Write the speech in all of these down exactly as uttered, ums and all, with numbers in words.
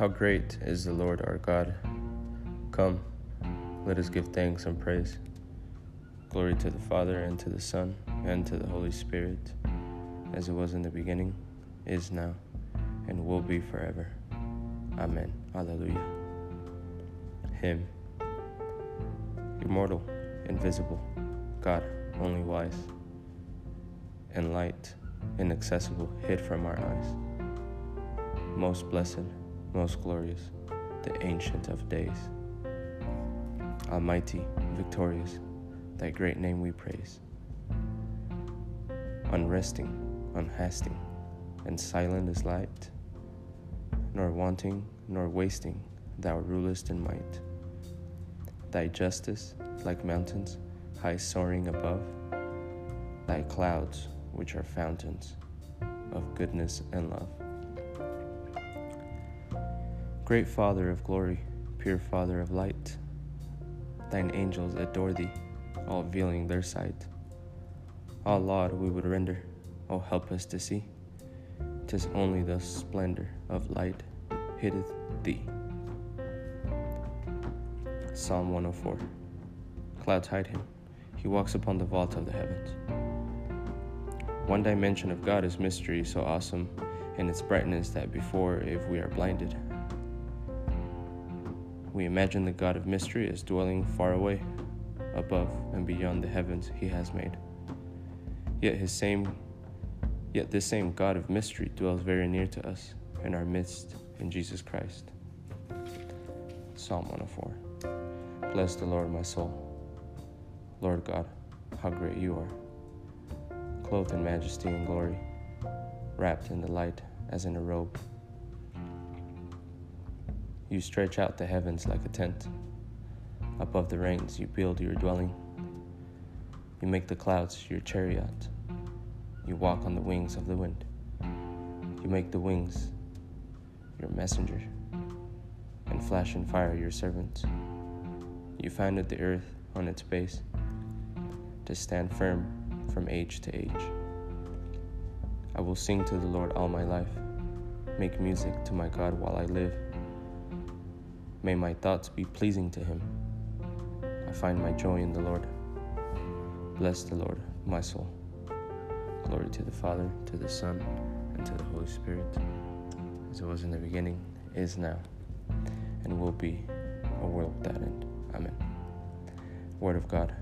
How great is the Lord our God! Come, let us give thanks and praise. Glory to the Father, and to the Son, and to the Holy Spirit, as it was in the beginning, is now, and will be forever. Amen. Hallelujah. Him, immortal, invisible, God, only wise, and light, inaccessible, hid from our eyes. Most blessed, most glorious, the Ancient of Days. Almighty, victorious, thy great name we praise. Unresting, unhasting, and silent as light, nor wanting, nor wasting, thou rulest in might. Thy justice, like mountains, high soaring above, thy clouds, which are fountains of goodness and love. Great Father of glory, pure Father of light, thine angels adore thee, all veiling their sight. All laud we would render, O help us to see, 'tis only the splendor of light hiddeth thee. Psalm one oh four. Clouds hide him, he walks upon the vault of the heavens. One dimension of God is mystery so awesome in its brightness that before, if we are blinded, we imagine the God of mystery as dwelling far away, above and beyond the heavens he has made. Yet his same, yet this same God of mystery dwells very near to us, in our midst, in Jesus Christ. Psalm one oh four. Bless the Lord, my soul. Lord God, how great you are, clothed in majesty and glory, wrapped in the light as in a robe. You stretch out the heavens like a tent. Above the rains, you build your dwelling. You make the clouds your chariot. You walk on the wings of the wind. You make the wings your messenger, and flash and fire your servants. You founded the earth on its base, to stand firm from age to age. I will sing to the Lord all my life, make music to my God while I live. May my thoughts be pleasing to him. I find my joy in the Lord. Bless the Lord, my soul. Glory to the Father, to the Son, and to the Holy Spirit, as it was in the beginning, is now, and will be, a world without end. Amen. Word of God.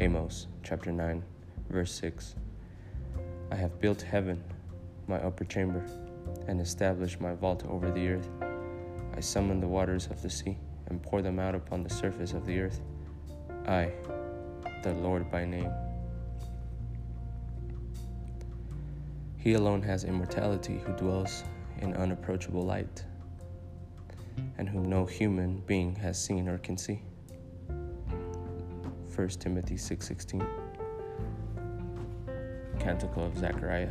Amos chapter nine, verse six. I have built heaven, my upper chamber, and established my vault over the earth. I summon the waters of the sea, and pour them out upon the surface of the earth. I, the Lord by name. He alone has immortality, who dwells in unapproachable light, and whom no human being has seen or can see. First Timothy six sixteen. Canticle of Zechariah.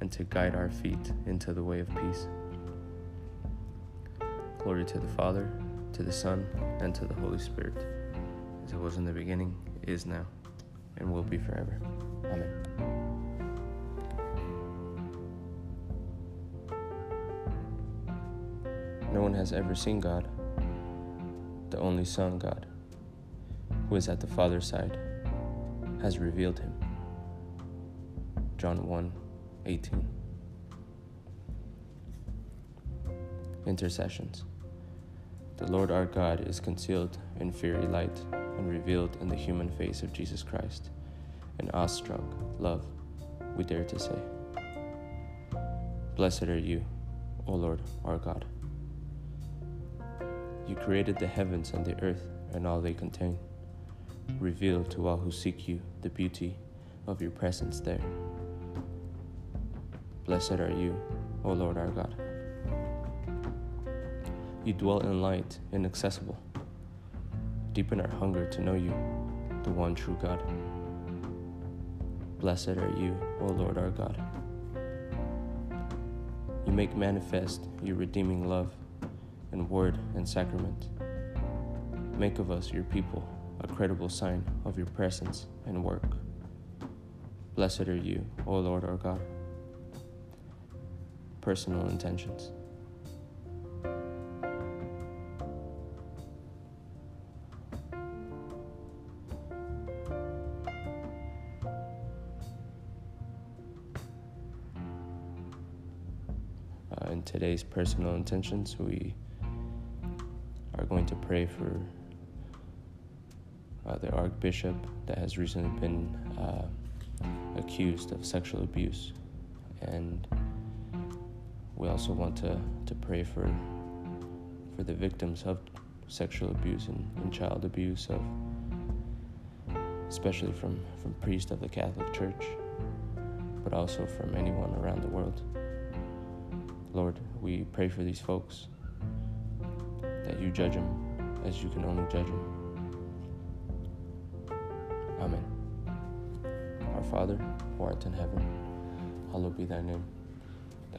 and to guide our feet into the way of peace. Glory to the Father, to the Son, and to the Holy Spirit, as it was in the beginning, is now, and will be forever. Amen. No one has ever seen God, the only Son God, who is at the Father's side, has revealed him. John one eighteen. Intercessions. The Lord our God is concealed in fiery light and revealed in the human face of Jesus Christ. In awestruck love, we dare to say, Blessed are you, O Lord our God. You created the heavens and the earth and all they contain. Reveal to all who seek you the beauty of your presence there. Blessed are you, O Lord our God. You dwell in light, inaccessible. Deepen our hunger to know you, the one true God. Blessed are you, O Lord our God. You make manifest your redeeming love in word and sacrament. Make of us, your people, a credible sign of your presence and work. Blessed are you, O Lord our God. Personal intentions. Uh, in today's personal intentions, we are going to pray for uh, the Archbishop that has recently been uh, accused of sexual abuse, and we also want to, to pray for for the victims of sexual abuse and, and child abuse, of especially from, from priests of the Catholic Church, but also from anyone around the world. Lord, we pray for these folks, that you judge them as you can only judge them. Amen. Our Father, who art in heaven, hallowed be thy name. Thy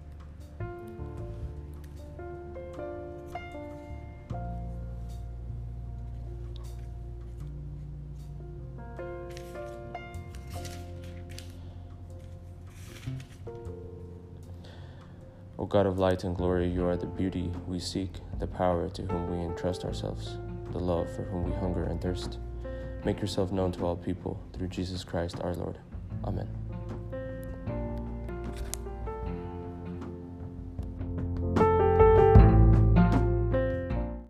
O God of light and glory, you are the beauty we seek, the power to whom we entrust ourselves, the love for whom we hunger and thirst. Make yourself known to all people through Jesus Christ our Lord. Amen.